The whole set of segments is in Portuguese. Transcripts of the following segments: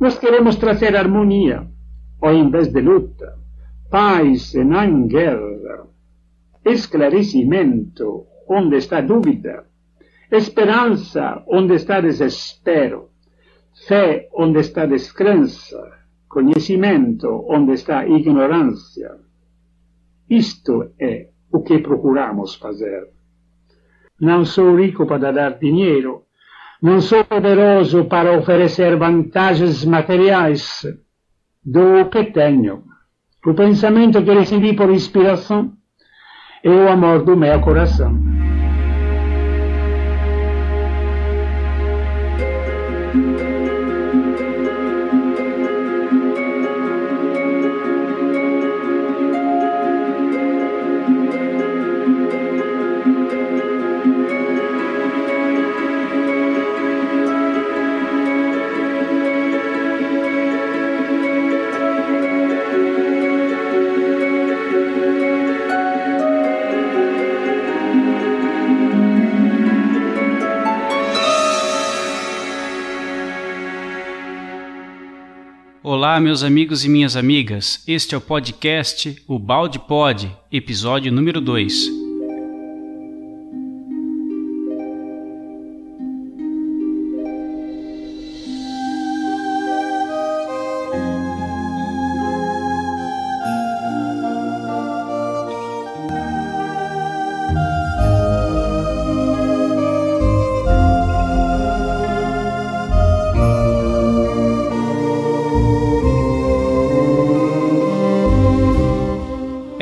Nós queremos trazer harmonia, ao invés de luta, paz e não guerra, esclarecimento onde está dúvida, esperança onde está desespero, fé onde está descrença, conhecimento onde está ignorância. Isto é o que procuramos fazer. Não sou rico para dar dinheiro, não sou poderoso para oferecer vantagens materiais. Dou o que tenho, o pensamento que recebi por inspiração e o amor do meu coração. Olá, meus amigos e minhas amigas, este é o podcast O Ubaldi Pod, episódio número 2.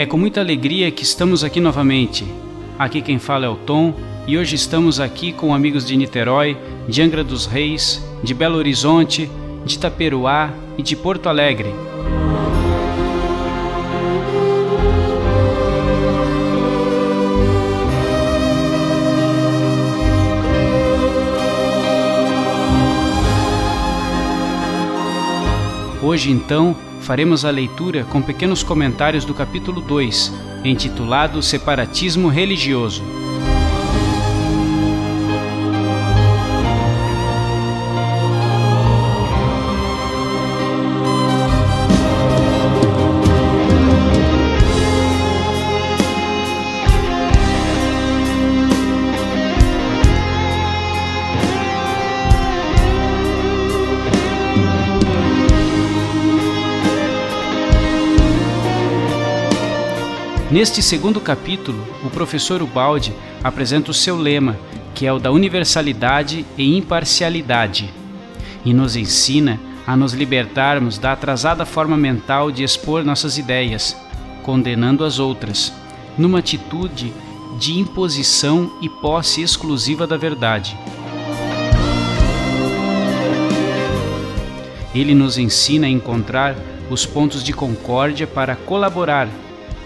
É com muita alegria que estamos aqui novamente. Aqui quem fala é o Tom e hoje estamos aqui com amigos de Niterói, de Angra dos Reis, de Belo Horizonte, de Taperoá e de Porto Alegre. Hoje então faremos a leitura com pequenos comentários do capítulo 2, intitulado Separatismo Religioso. Neste segundo capítulo, o professor Ubaldi apresenta o seu lema, que é o da universalidade e imparcialidade, e nos ensina a nos libertarmos da atrasada forma mental de expor nossas ideias, condenando as outras, numa atitude de imposição e posse exclusiva da verdade. Ele nos ensina a encontrar os pontos de concórdia para colaborar,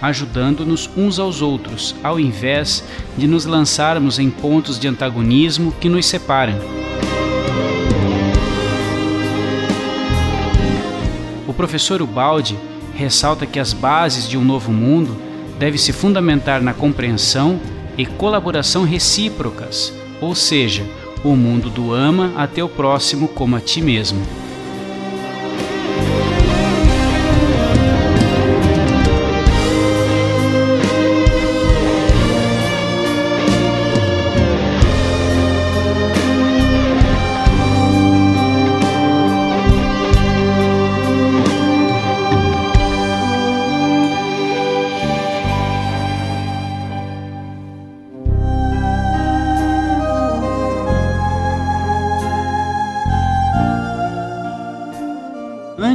ajudando-nos uns aos outros, ao invés de nos lançarmos em pontos de antagonismo que nos separam. O professor Ubaldi ressalta que as bases de um novo mundo devem se fundamentar na compreensão e colaboração recíprocas, ou seja, o mundo do ama a teu próximo como a ti mesmo.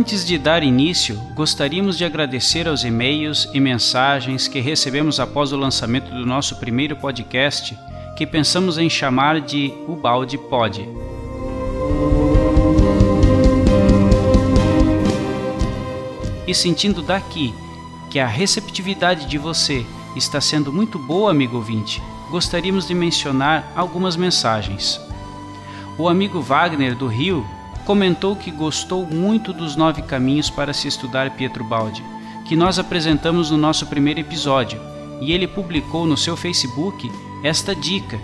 Antes de dar início, gostaríamos de agradecer aos e-mails e mensagens que recebemos após o lançamento do nosso primeiro podcast, que pensamos em chamar de O Ubaldi Pod. E sentindo daqui que a receptividade de você está sendo muito boa, amigo ouvinte, gostaríamos de mencionar algumas mensagens. O amigo Wagner, do Rio, comentou que gostou muito dos 9 caminhos para se estudar Pietro Baldi, que nós apresentamos no nosso primeiro episódio, e ele publicou no seu Facebook esta dica,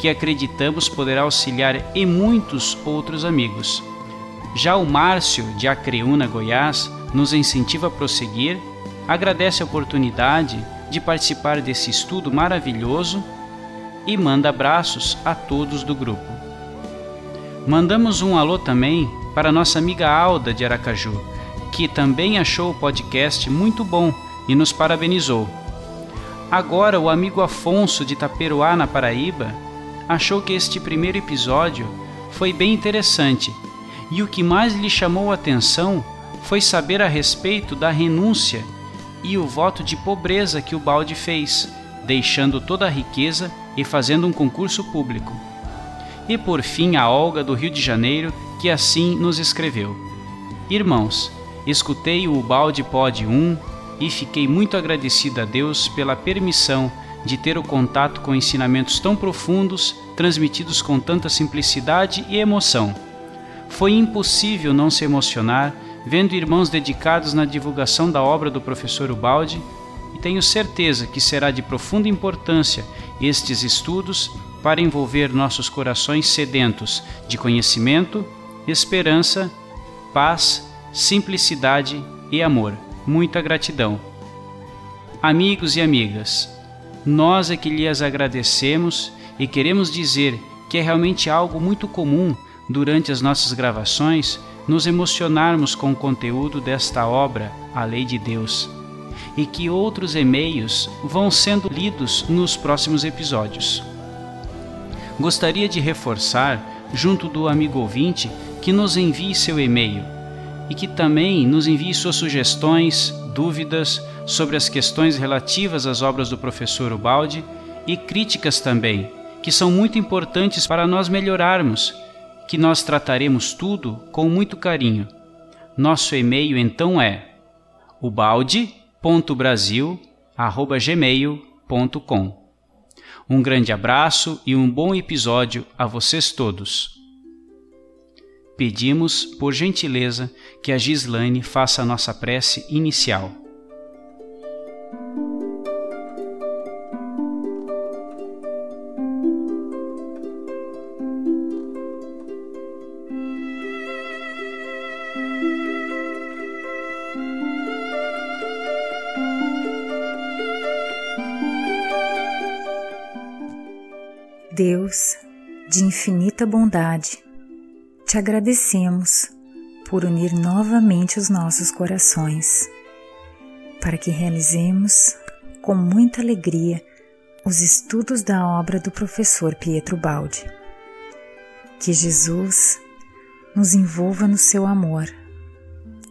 que acreditamos poderá auxiliar e muitos outros amigos. Já o Márcio, de Acreúna, Goiás, nos incentiva a prosseguir, agradece a oportunidade de participar desse estudo maravilhoso e manda abraços a todos do grupo. Mandamos um alô também para nossa amiga Alda, de Aracaju, que também achou o podcast muito bom e nos parabenizou. Agora, o amigo Afonso, de Taperoá, na Paraíba, achou que este primeiro episódio foi bem interessante e o que mais lhe chamou a atenção foi saber a respeito da renúncia e o voto de pobreza que o Baldi fez, deixando toda a riqueza e fazendo um concurso público. E por fim, a Olga, do Rio de Janeiro, que assim nos escreveu: Irmãos, escutei o Ubaldi Pod 1 e fiquei muito agradecida a Deus pela permissão de ter o contato com ensinamentos tão profundos, transmitidos com tanta simplicidade e emoção. Foi impossível não se emocionar vendo irmãos dedicados na divulgação da obra do professor Ubaldi, e tenho certeza que será de profunda importância estes estudos para envolver nossos corações sedentos de conhecimento, esperança, paz, simplicidade e amor. Muita gratidão. Amigos e amigas, nós é que lhes agradecemos e queremos dizer que é realmente algo muito comum durante as nossas gravações nos emocionarmos com o conteúdo desta obra, A Lei de Deus, e que outros e-mails vão sendo lidos nos próximos episódios. Gostaria de reforçar, junto do amigo ouvinte, que nos envie seu e-mail e que também nos envie suas sugestões, dúvidas sobre as questões relativas às obras do professor Ubaldi e críticas também, que são muito importantes para nós melhorarmos, que nós trataremos tudo com muito carinho. Nosso e-mail então é ubaldi.brasil@gmail.com. Um grande abraço e um bom episódio a vocês todos. Pedimos, por gentileza, que a Gislaine faça a nossa prece inicial. Deus, de infinita bondade, te agradecemos por unir novamente os nossos corações, para que realizemos com muita alegria os estudos da obra do professor Pietro Baldi. Que Jesus nos envolva no seu amor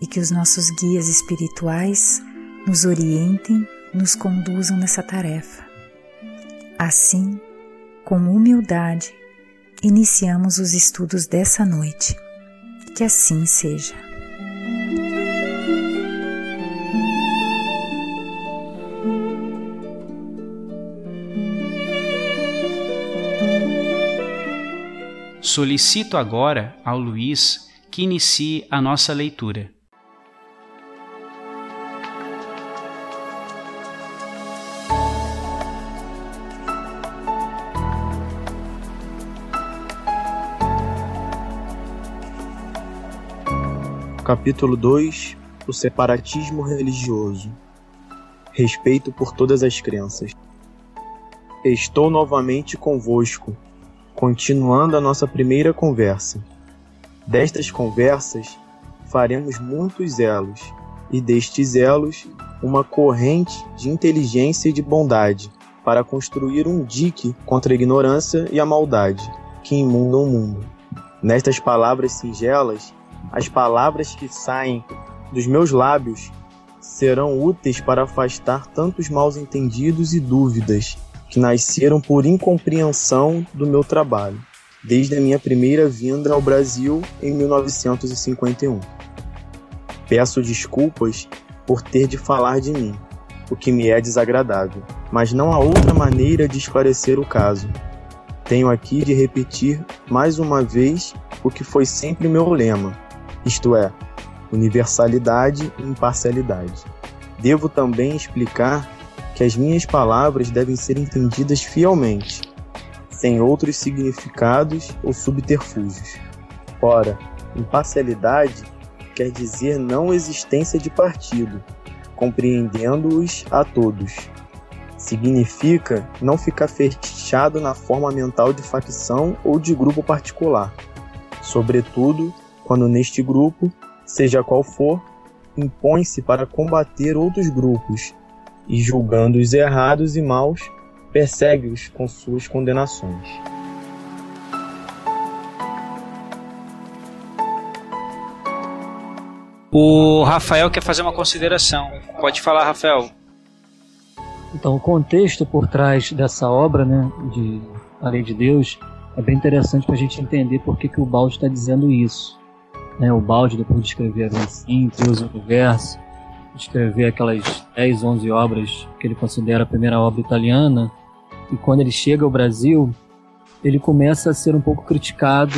e que os nossos guias espirituais nos orientem, nos conduzam nessa tarefa. Assim, com humildade, iniciamos os estudos dessa noite. Que assim seja. Solicito agora ao Luiz que inicie a nossa leitura. Capítulo 2 – O Separatismo Religioso. Respeito por todas as crenças. Estou novamente convosco, continuando a nossa primeira conversa. Destas conversas, faremos muitos elos, e destes elos, uma corrente de inteligência e de bondade, para construir um dique contra a ignorância e a maldade, que imundam o mundo. Nestas palavras singelas, as palavras que saem dos meus lábios serão úteis para afastar tantos maus entendidos e dúvidas que nasceram por incompreensão do meu trabalho, desde a minha primeira vinda ao Brasil em 1951. Peço desculpas por ter de falar de mim, o que me é desagradável, mas não há outra maneira de esclarecer o caso. Tenho aqui de repetir mais uma vez o que foi sempre meu lema, isto é, universalidade e imparcialidade. Devo também explicar que as minhas palavras devem ser entendidas fielmente, sem outros significados ou subterfúgios. Ora, Imparcialidade quer dizer não existência de partido, compreendendo-os a todos. Significa não ficar fechado na forma mental de facção ou de grupo particular, sobretudo quando neste grupo, seja qual for, impõe-se para combater outros grupos e, julgando-os errados e maus, persegue-os com suas condenações. O Rafael quer fazer uma consideração. Pode falar, Rafael. Então, o contexto por trás dessa obra, né, de A Lei de Deus, é bem interessante para a gente entender por que o Baldi está dizendo isso. Né, o Baldi, depois de escrever assim, Deus e o Universo, escrever aquelas 10, 11 obras que ele considera a primeira obra italiana, e quando ele chega ao Brasil, ele começa a ser um pouco criticado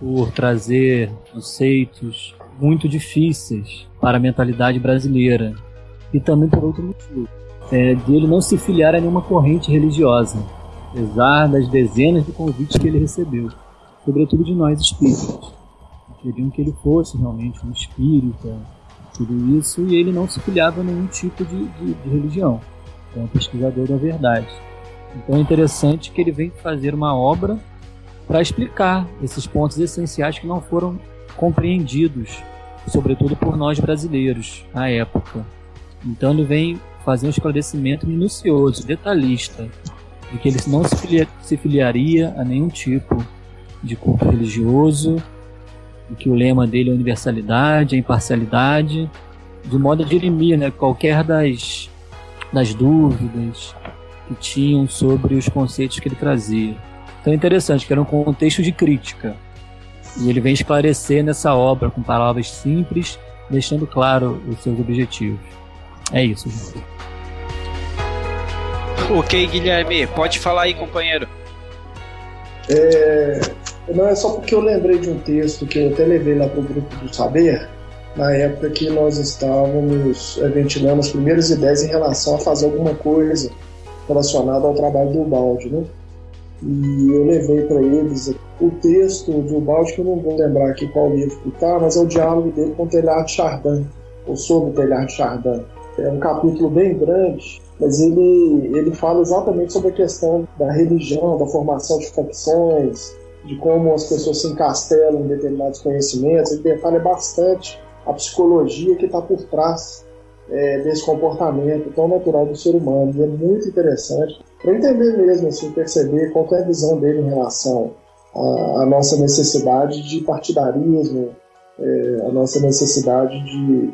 por trazer conceitos muito difíceis para a mentalidade brasileira, e também por outro motivo. De ele não se filiar a nenhuma corrente religiosa, apesar das dezenas de convites que ele recebeu, sobretudo de nós espíritas. Queriam que ele fosse realmente um espírita, tudo isso, e ele não se filiava a nenhum tipo de religião. Então, é um pesquisador da verdade. Então, é interessante que ele vem fazer uma obra para explicar esses pontos essenciais que não foram compreendidos, sobretudo por nós brasileiros, à época. Então, ele vem fazer um esclarecimento minucioso, detalhista, de que ele não se filiaria a nenhum tipo de culto religioso, de que o lema dele é a universalidade, a imparcialidade, de modo a dirimir, né, qualquer das dúvidas que tinham sobre os conceitos que ele trazia. Então é interessante que era um contexto de crítica, e ele vem esclarecer nessa obra com palavras simples, deixando claro os seus objetivos. É isso, gente. Ok, Guilherme, pode falar aí, companheiro. Não é só porque eu lembrei de um texto que eu até levei lá para o grupo do Saber, na época que nós estávamos ventilando as primeiras ideias em relação a fazer alguma coisa relacionada ao trabalho do Ubaldi, né? E eu levei para eles o texto do Ubaldi, que eu não vou lembrar aqui qual livro que está, mas é o diálogo dele com o Teilhard de Chardin, ou sobre o Teilhard de Chardin. É um capítulo bem grande, mas ele fala exatamente sobre a questão da religião, da formação de facções, de como as pessoas se encastelam em determinados conhecimentos. Ele detalha bastante a psicologia que está por trás desse comportamento tão natural do ser humano. E é muito interessante para entender mesmo, assim, perceber qual é a visão dele em relação à nossa necessidade de partidarismo, a nossa necessidade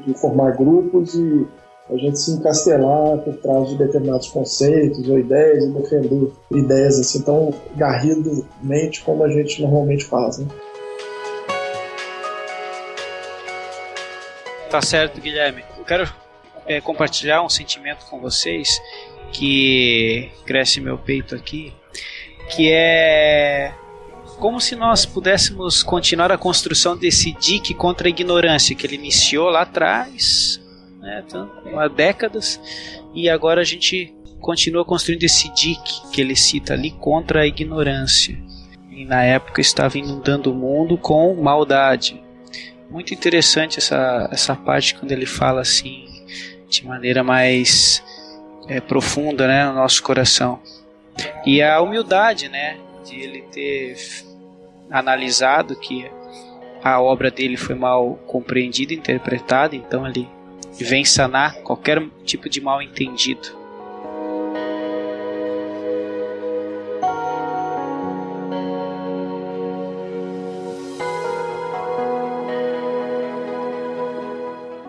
de formar grupos e a gente se encastelar por trás de determinados conceitos ou ideias e defender ideias assim tão garridamente como a gente normalmente faz, né? Tá certo, Guilherme. Eu quero compartilhar um sentimento com vocês que cresce meu peito aqui, que é como se nós pudéssemos continuar a construção desse dique contra a ignorância que ele iniciou lá atrás, então, há décadas, e agora a gente continua construindo esse dique que ele cita ali contra a ignorância, e na época estava inundando o mundo com maldade. Muito interessante essa parte quando ele fala assim de maneira mais profunda, né, no nosso coração, e a humildade, né, de ele ter analisado que a obra dele foi mal compreendida, interpretada, então ele vem sanar qualquer tipo de mal entendido.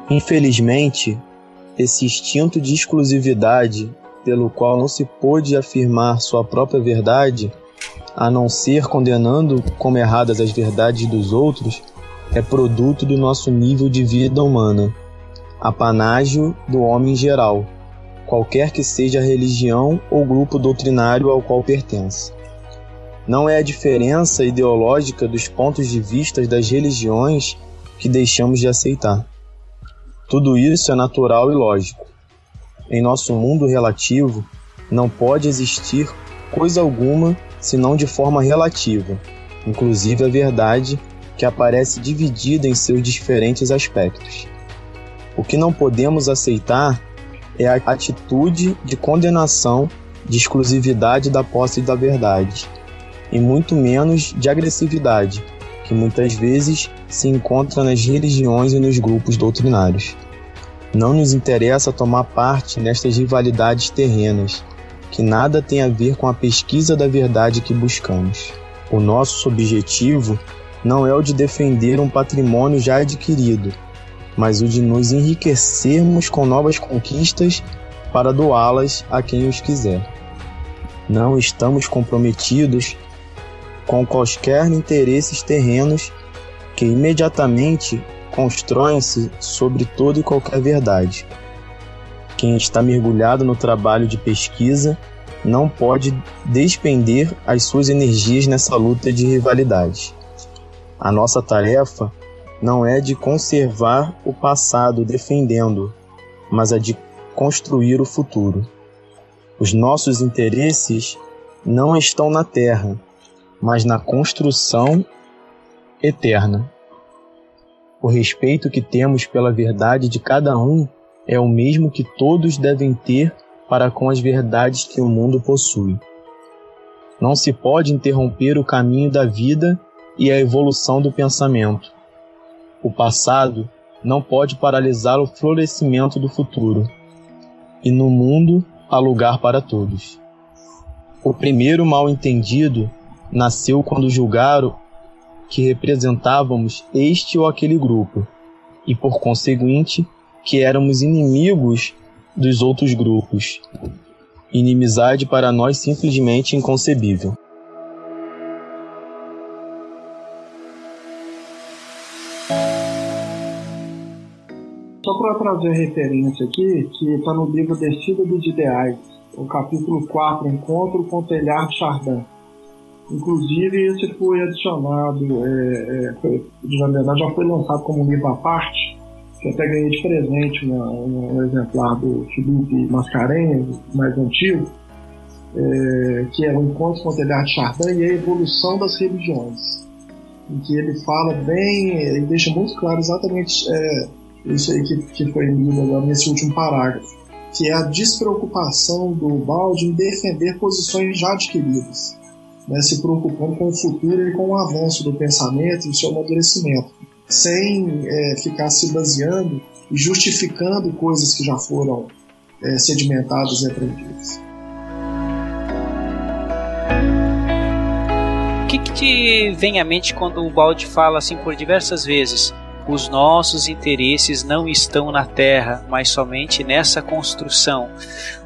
Infelizmente, esse instinto de exclusividade, pelo qual não se pôde afirmar sua própria verdade, a não ser condenando como erradas as verdades dos outros, é produto do nosso nível de vida humana, apanágio do homem geral, qualquer que seja a religião ou grupo doutrinário ao qual pertence. Não é a diferença ideológica dos pontos de vista das religiões que deixamos de aceitar. Tudo isso é natural e lógico. Em nosso mundo relativo, não pode existir coisa alguma senão de forma relativa, inclusive a verdade, que aparece dividida em seus diferentes aspectos. O que não podemos aceitar é a atitude de condenação de exclusividade da posse da verdade, e muito menos de agressividade, que muitas vezes se encontra nas religiões e nos grupos doutrinários. Não nos interessa tomar parte nestas rivalidades terrenas, que nada tem a ver com a pesquisa da verdade que buscamos. O nosso objetivo não é o de defender um patrimônio já adquirido, mas o de nos enriquecermos com novas conquistas para doá-las a quem os quiser. Não estamos comprometidos com quaisquer interesses terrenos que imediatamente constroem-se sobre toda e qualquer verdade. Quem está mergulhado no trabalho de pesquisa não pode despender as suas energias nessa luta de rivalidade. A nossa tarefa não é de conservar o passado defendendo, mas a de construir o futuro. Os nossos interesses não estão na terra, mas na construção eterna. O respeito que temos pela verdade de cada um é o mesmo que todos devem ter para com as verdades que o mundo possui. Não se pode interromper o caminho da vida e a evolução do pensamento. O passado não pode paralisar o florescimento do futuro. E no mundo há lugar para todos. O primeiro mal-entendido nasceu quando julgaram que representávamos este ou aquele grupo, e por conseguinte que éramos inimigos dos outros grupos. Inimizade para nós simplesmente inconcebível. Só para trazer referência aqui, que está no livro Destino dos Ideais, o capítulo 4, Encontro com Teilhard de Chardin. Inclusive, esse foi adicionado, já foi lançado como um livro à parte, que até ganhei de presente um exemplar do Felipe Mascarenhas, mais antigo, que é o Encontro com Teilhard de Chardin e a Evolução das Religiões, em que ele fala bem, ele deixa muito claro exatamente... isso aí que foi lido agora nesse último parágrafo, que é a despreocupação do Baldi em defender posições já adquiridas, né, se preocupando com o futuro e com o avanço do pensamento e do seu amadurecimento, sem ficar se baseando e justificando coisas que já foram sedimentadas e aprendidas. O que te vem à mente quando o Baldi fala assim por diversas vezes? Os nossos interesses não estão na terra, mas somente nessa construção.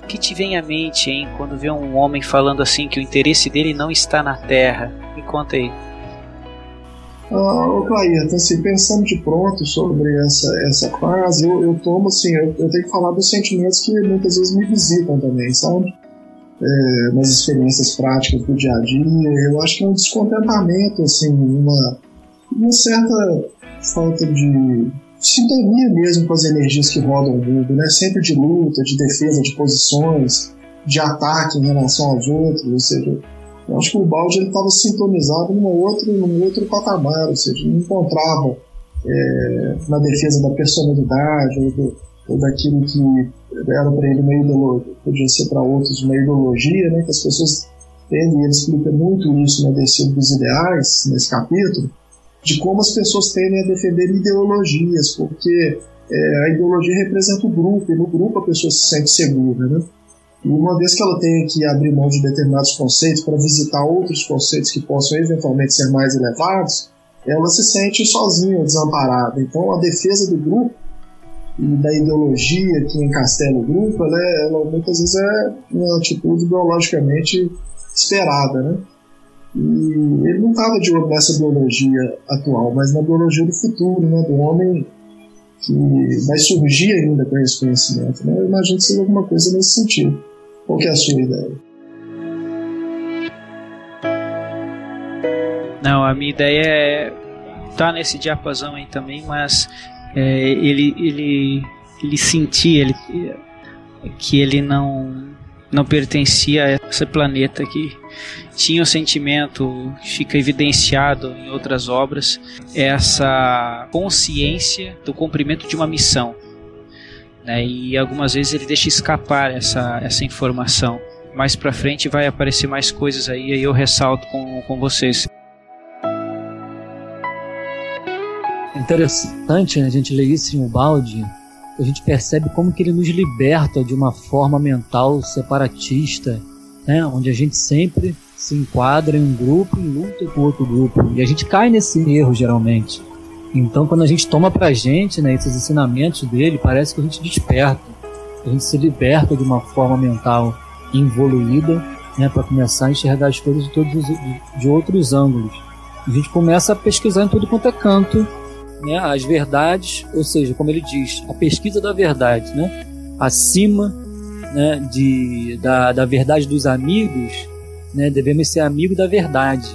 O que te vem à mente, hein, quando vê um homem falando assim que o interesse dele não está na terra? Me conta aí. Clair, assim, pensando de pronto sobre essa frase, eu tomo assim, eu tenho que falar dos sentimentos que muitas vezes me visitam também, sabe? Nas experiências práticas do dia a dia, eu acho que é um descontentamento, assim, uma certa falta de sintonia mesmo com as energias que rodam o mundo, né? Sempre de luta, de defesa de posições, de ataque em relação aos outros, ou seja, eu acho que o Baldi estava sintonizado num outro patamar, ou seja, não encontrava na defesa da personalidade ou daquilo que era para ele meio ideologia, podia ser para outros uma ideologia, né? Que as pessoas têm, e ele explica muito isso na Destino dos Ideais, nesse capítulo, de como as pessoas tendem a defender ideologias, porque a ideologia representa o grupo, e no grupo a pessoa se sente segura, né? E uma vez que ela tenha que abrir mão de determinados conceitos para visitar outros conceitos que possam eventualmente ser mais elevados, ela se sente sozinha, desamparada. Então a defesa do grupo e da ideologia que encastela o grupo, ela muitas vezes é uma atitude biologicamente esperada, né? E ele não estava de olho nessa biologia atual, mas na biologia do futuro, né, do homem que vai surgir ainda com esse conhecimento, né? Eu imagino que seja alguma coisa nesse sentido. Qual que é a sua ideia? Não, a minha ideia tá nesse diapasão aí também, mas ele sentia que ele não pertencia a esse planeta aqui. tinha o sentimento, fica evidenciado em outras obras, essa consciência do cumprimento de uma missão, né? E algumas vezes ele deixa escapar essa informação. Mais pra frente vai aparecer mais coisas aí eu ressalto com vocês. Interessante, né? A gente lê isso em O Ubaldi, a gente percebe como que ele nos liberta de uma forma mental separatista, né? Onde a gente sempre se enquadra em um grupo e luta com outro grupo. E a gente cai nesse erro, geralmente. Então, quando a gente toma pra gente, né, esses ensinamentos dele, parece que a gente desperta. A gente se liberta de uma forma mental involuída, né, para começar a enxergar as coisas de outros ângulos. A gente começa a pesquisar em tudo quanto é canto, né, as verdades, ou seja, como ele diz, a pesquisa da verdade, né, acima, né, da verdade dos amigos, né, devemos ser amigos da verdade,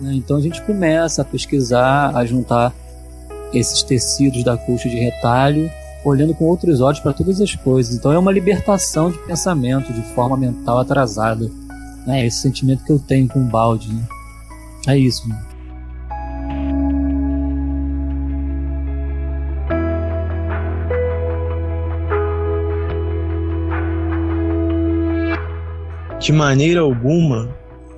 né. Então a gente começa a pesquisar, a juntar esses tecidos da colcha de retalho, olhando com outros olhos para todas as coisas. Então é uma libertação de pensamento, de forma mental atrasada. É esse sentimento que eu tenho com o Baldi, né? É isso. Mano. De maneira alguma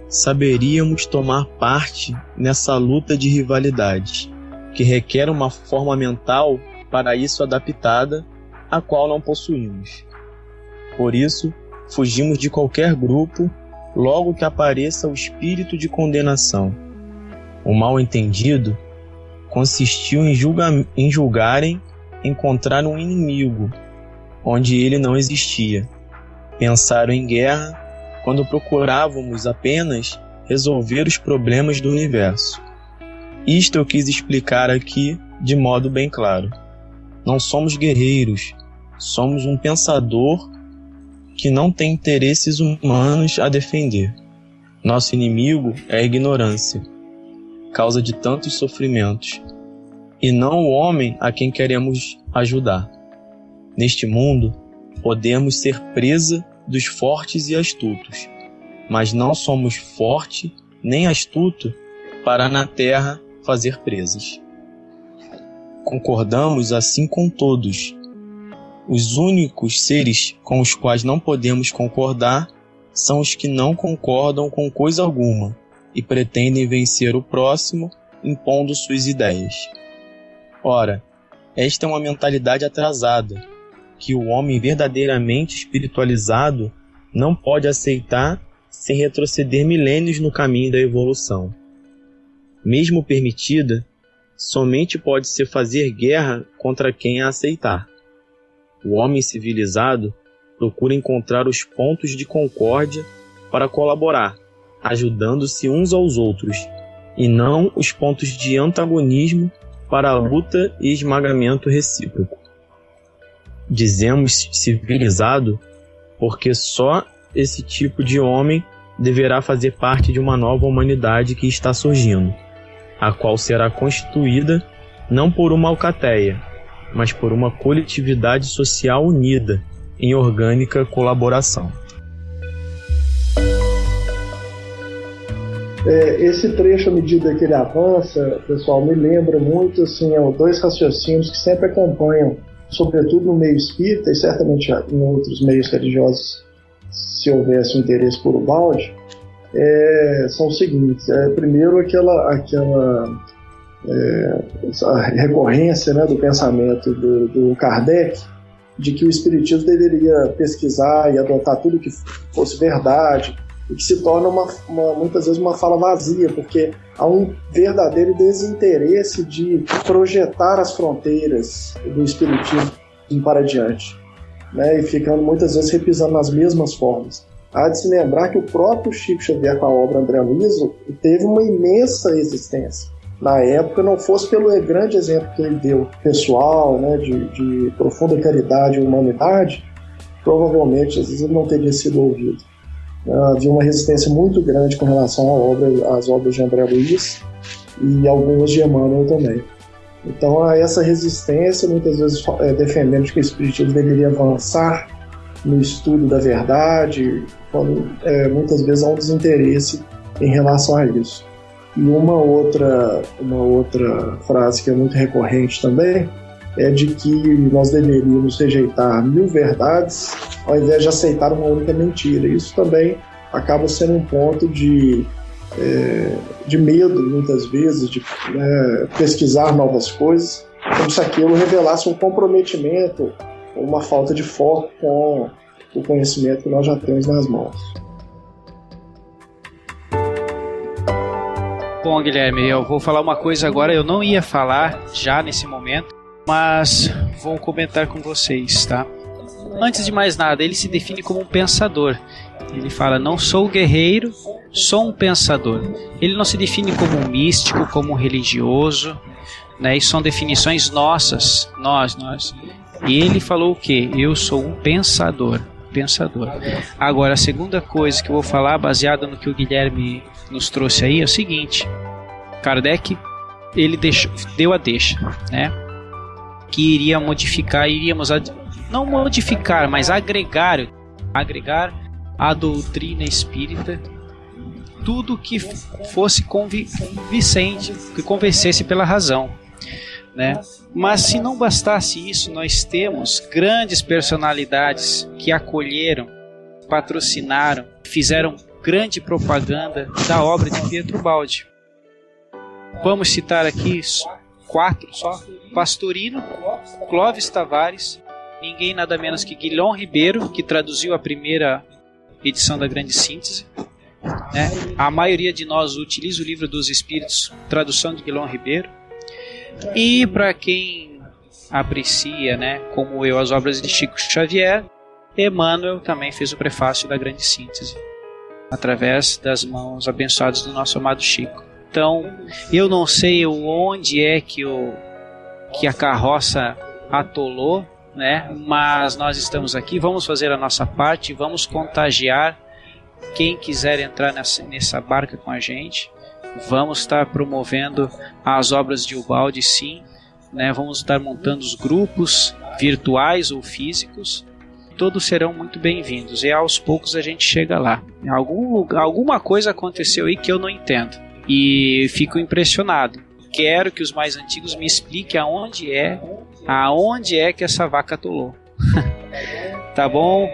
saberíamos tomar parte nessa luta de rivalidade, que requer uma forma mental para isso adaptada, a qual não possuímos. Por isso, fugimos de qualquer grupo, logo que apareça o espírito de condenação. O mal-entendido consistiu em julgarem encontrar um inimigo, onde ele não existia. Pensaram em guerra, quando procurávamos apenas resolver os problemas do universo. Isto eu quis explicar aqui de modo bem claro. Não somos guerreiros, somos um pensador que não tem interesses humanos a defender. Nosso inimigo é a ignorância, causa de tantos sofrimentos, e não o homem a quem queremos ajudar. Neste mundo, podemos ser presa dos fortes e astutos, mas não somos forte nem astuto para na terra fazer presas. Concordamos assim com todos. Os únicos seres com os quais não podemos concordar são os que não concordam com coisa alguma e pretendem vencer o próximo impondo suas ideias. Ora, esta é uma mentalidade atrasada, que o homem verdadeiramente espiritualizado não pode aceitar sem retroceder milênios no caminho da evolução. Mesmo permitida, somente pode-se fazer guerra contra quem a aceitar. O homem civilizado procura encontrar os pontos de concórdia para colaborar, ajudando-se uns aos outros, e não os pontos de antagonismo para a luta e esmagamento recíproco. Dizemos civilizado porque só esse tipo de homem deverá fazer parte de uma nova humanidade que está surgindo, a qual será constituída não por uma alcateia, mas por uma coletividade social unida em orgânica colaboração. Esse trecho, à medida que ele avança, pessoal, me lembra muito assim, dois raciocínios que sempre acompanham, sobretudo no meio espírita e certamente em outros meios religiosos, se houvesse interesse por O Ubaldi. São os seguintes: primeiro aquela recorrência, né, do pensamento do Kardec de que o espiritismo deveria pesquisar e adotar tudo que fosse verdade, e que se torna muitas vezes uma fala vazia, porque há um verdadeiro desinteresse de projetar as fronteiras do espiritismo para adiante, né, e ficando muitas vezes repisando nas mesmas formas. Há de se lembrar que o próprio Chico Xavier, com a obra André Luiz, teve uma imensa resistência na época, não fosse pelo grande exemplo que ele deu pessoal, né, de profunda caridade e humanidade, provavelmente às vezes ele não teria sido ouvido. Havia uma resistência muito grande com relação às obras de André Luiz e algumas de Emmanuel também. Então há essa resistência, muitas vezes defendendo que o espiritismo deveria avançar no estudo da verdade, quando muitas vezes há um desinteresse em relação a isso. E uma outra frase que é muito recorrente também é de que nós deveríamos rejeitar 1000 verdades ao invés de aceitar uma única mentira. Isso também acaba sendo um ponto de medo, muitas vezes, de pesquisar novas coisas, como se aquilo revelasse um comprometimento ou uma falta de foco com o conhecimento que nós já temos nas mãos. Bom, Guilherme, eu vou falar uma coisa agora, eu não ia falar já nesse momento, mas vou comentar com vocês, tá? Antes de mais nada, ele se define como um pensador. Ele fala, não sou guerreiro, sou um pensador. Ele não se define como um místico, como um religioso, né? Isso são definições nossas, nós. E ele falou o quê? Eu sou um pensador. Agora, a segunda coisa que eu vou falar, baseada no que o Guilherme nos trouxe aí, é o seguinte. Kardec, ele deu a deixa, né? Que iríamos agregar à doutrina espírita tudo que fosse convincente, que convencesse pela razão, né? Mas se não bastasse isso, nós temos grandes personalidades que acolheram, patrocinaram, fizeram grande propaganda da obra de Pietro Baldi. Vamos citar aqui 4 só: Pastorino, Clóvis Tavares, ninguém nada menos que Guilherme Ribeiro, que traduziu a primeira edição da Grande Síntese, né? A maioria de nós utiliza o Livro dos Espíritos, tradução de Guilherme Ribeiro. E para quem aprecia, né, como eu, as obras de Chico Xavier, Emmanuel também fez o prefácio da Grande Síntese, através das mãos abençoadas do nosso amado Chico. Então, eu não sei onde é que a carroça atolou, né, mas nós estamos aqui, vamos fazer a nossa parte, vamos contagiar quem quiser entrar nessa barca com a gente. Vamos estar promovendo as obras de Ubaldi, sim, né? Vamos estar montando os grupos virtuais ou físicos. Todos serão muito bem-vindos e aos poucos a gente chega lá. Alguma coisa aconteceu aí que eu não entendo e fico impressionado. Quero que os mais antigos me expliquem aonde é que essa vaca atolou. Tá bom?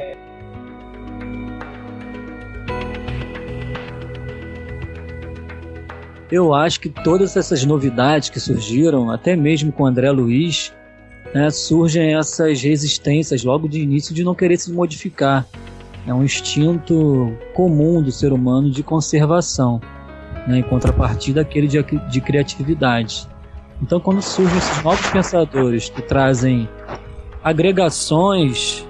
Eu acho que todas essas novidades que surgiram, até mesmo com o André Luiz, né, surgem essas resistências logo de início de não querer se modificar. É um instinto comum do ser humano de conservação, né, em contrapartida àquele de criatividade. Então, quando surgem esses novos pensadores que trazem agregações,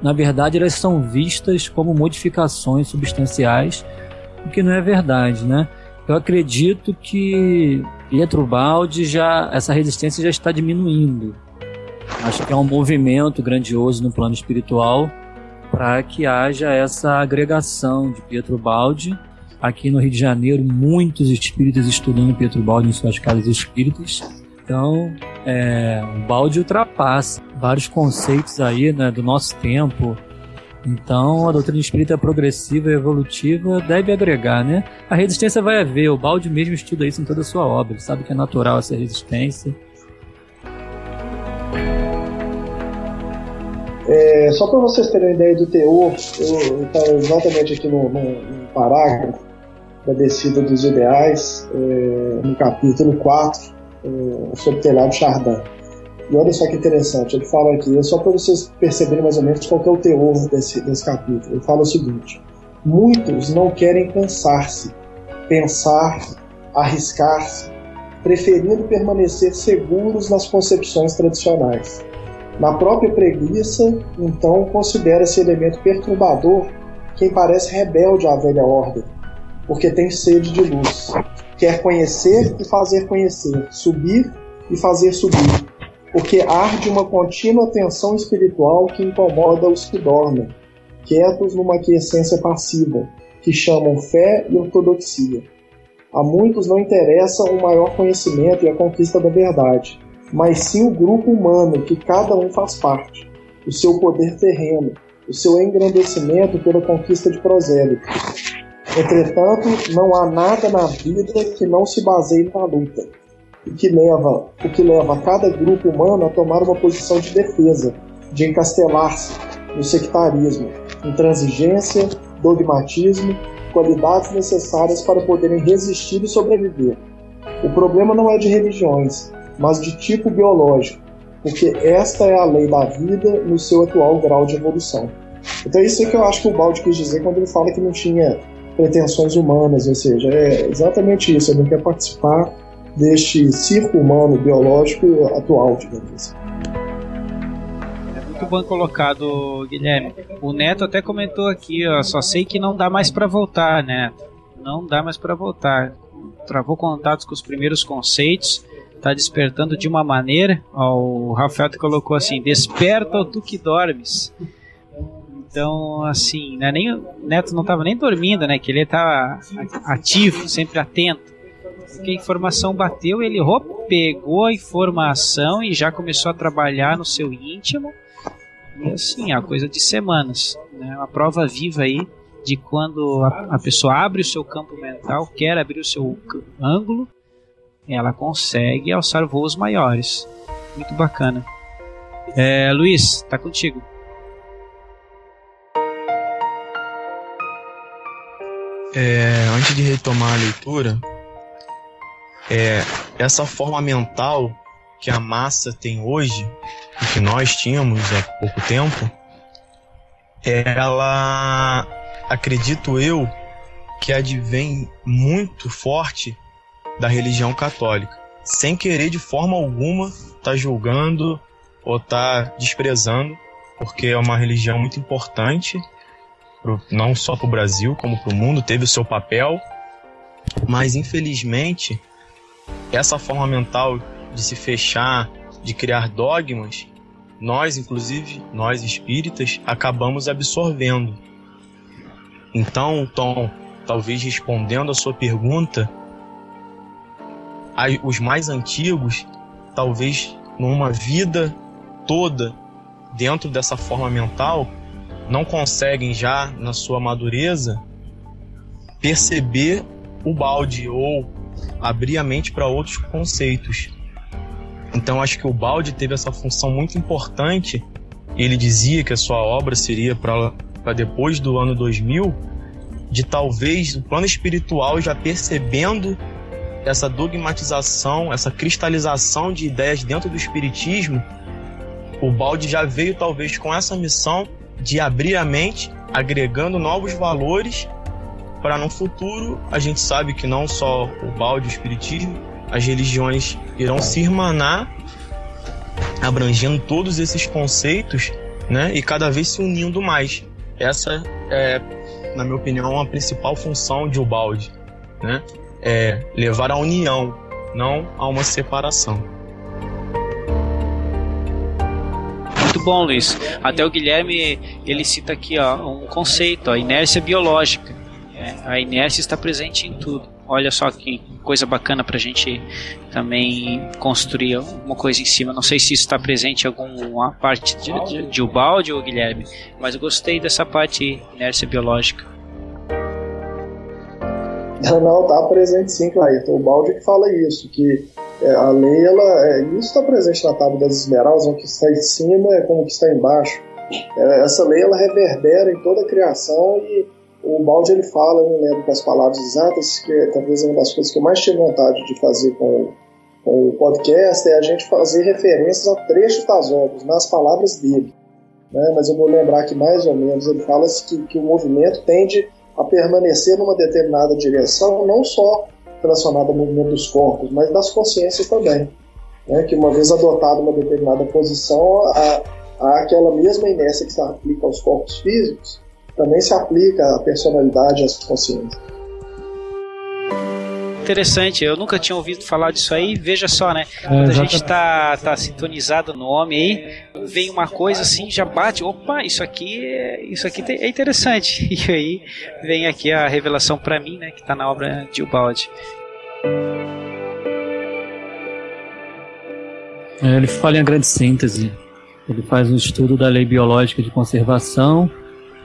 na verdade elas são vistas como modificações substanciais, o que não é verdade, né? Eu acredito que Pietro Baldi essa resistência já está diminuindo. Acho que é um movimento grandioso no plano espiritual para que haja essa agregação de Pietro Baldi. Aqui no Rio de Janeiro, muitos espíritas estudando Pietro Baldi em suas casas espíritas. Então, o Baldi ultrapassa vários conceitos aí, né, do nosso tempo. Então, a doutrina espírita progressiva e evolutiva deve agregar, né? A resistência vai haver, o Baldi mesmo estuda isso em toda a sua obra, ele sabe que é natural essa resistência. Só para vocês terem uma ideia do teor, eu estava exatamente aqui no parágrafo da Descida dos Ideais, no capítulo 4, sobre Teilhard de Chardin. E olha só que interessante, ele fala aqui, é só para vocês perceberem mais ou menos qual que é o teor desse capítulo. Ele fala o seguinte: muitos não querem cansar-se, pensar, arriscar-se, preferindo permanecer seguros nas concepções tradicionais. Na própria preguiça, então, considera-se elemento perturbador quem parece rebelde à velha ordem, porque tem sede de luz, quer conhecer e fazer conhecer, subir e fazer subir, porque arde uma contínua tensão espiritual que incomoda os que dormem, quietos numa aquiescência passiva, que chamam fé e ortodoxia. A muitos não interessa o maior conhecimento e a conquista da verdade, mas sim o grupo humano que cada um faz parte, o seu poder terreno, o seu engrandecimento pela conquista de prosélitos. Entretanto, não há nada na vida que não se baseie na luta, o que leva cada grupo humano a tomar uma posição de defesa, de encastelar-se no sectarismo, intransigência, dogmatismo, qualidades necessárias para poderem resistir e sobreviver. O problema não é de religiões, mas de tipo biológico, porque esta é a lei da vida no seu atual grau de evolução. Então é isso que eu acho que o Baldi quis dizer quando ele fala que não tinha pretensões humanas, ou seja, é exatamente isso, ele não quer participar deste circo humano biológico atual, digamos assim. Muito bem colocado, Guilherme. O Neto até comentou aqui, ó, só sei que não dá mais para voltar, né? Não dá mais para voltar. Travou contatos com os primeiros conceitos, tá despertando de uma maneira, ó, o Rafael colocou assim, desperta tu que dormes. Então, assim, né, nem, o Neto não estava nem dormindo, né? Que ele estava ativo, sempre atento. Porque a informação bateu, ele pegou a informação e já começou a trabalhar no seu íntimo. E assim, é uma coisa de semanas. Né, uma prova viva aí de quando a pessoa abre o seu campo mental, quer abrir o seu ângulo, ela consegue alçar voos maiores. Muito bacana. Luiz, tá contigo. Antes de retomar a leitura, essa forma mental que a massa tem hoje, que nós tínhamos há pouco tempo, ela, acredito eu, que advém muito forte da religião católica, sem querer de forma alguma tá julgando ou tá desprezando, porque é uma religião muito importante, não só para o Brasil, como para o mundo, teve o seu papel, mas infelizmente essa forma mental de se fechar, de criar dogmas, nós, inclusive, nós espíritas, acabamos absorvendo. Então, Tom, talvez respondendo a sua pergunta, os mais antigos, talvez numa vida toda dentro dessa forma mental, não conseguem já, na sua madureza, perceber o Baldi ou abrir a mente para outros conceitos. Então acho que o Baldi teve essa função muito importante. Ele dizia que a sua obra seria para depois do ano 2000, de talvez o plano espiritual já percebendo essa dogmatização, essa cristalização de ideias dentro do espiritismo. O Baldi já veio talvez com essa missão de abrir a mente, agregando novos valores para no futuro. A gente sabe que não só o Baldi, o espiritismo, as religiões irão se irmanar, abrangendo todos esses conceitos, né, e cada vez se unindo mais. Essa é, na minha opinião, a principal função de o Baldi, né, é levar à união, não a uma separação. Muito bom, Luiz. Até o Guilherme, ele cita aqui, ó, um conceito, a inércia biológica. A inércia está presente em tudo. Olha só que coisa bacana para a gente também construir uma coisa em cima. Não sei se isso está presente em alguma parte de Ubaldi ou Guilherme, mas eu gostei dessa parte inércia biológica. Não, está presente sim, Clayton. O Ubaldi que fala isso, que a lei, isso está presente na Tábua das Esmeraldas, o que está em cima é como o que está embaixo. Essa lei, ela reverbera em toda a criação, e o Baldi, ele fala, eu não lembro das palavras exatas, que talvez uma das coisas que eu mais tive vontade de fazer com o podcast é a gente fazer referências a trechos das obras, nas palavras dele, né? Mas eu vou lembrar que mais ou menos ele fala que o movimento tende a permanecer numa determinada direção, não só relacionado ao movimento dos corpos, mas das consciências também, né? Que uma vez adotada uma determinada posição, aquela mesma inércia que se aplica aos corpos físicos também se aplica à personalidade e às consciências. Interessante, eu nunca tinha ouvido falar disso aí. Veja só, né? Quando a gente está sintonizado no homem aí, vem uma coisa assim, já bate, opa, isso aqui é interessante. E aí vem aqui a revelação para mim, né? Que está na obra de O Ubaldi. Ele fala em A Grande Síntese. Ele faz um estudo da lei biológica de conservação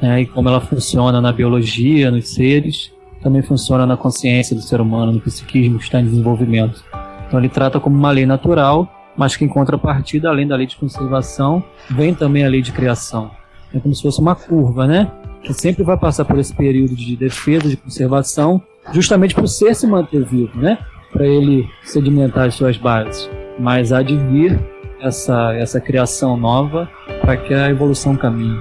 né, e como ela funciona na biologia, nos seres, também funciona na consciência do ser humano, no psiquismo que está em desenvolvimento. Então ele trata como uma lei natural, mas que em contrapartida, além da lei de conservação, vem também a lei de criação. É como se fosse uma curva, né? Que sempre vai passar por esse período de defesa, de conservação, justamente para o ser se manter vivo, né? Para ele sedimentar as suas bases. Mas há de vir essa criação nova para que a evolução caminhe.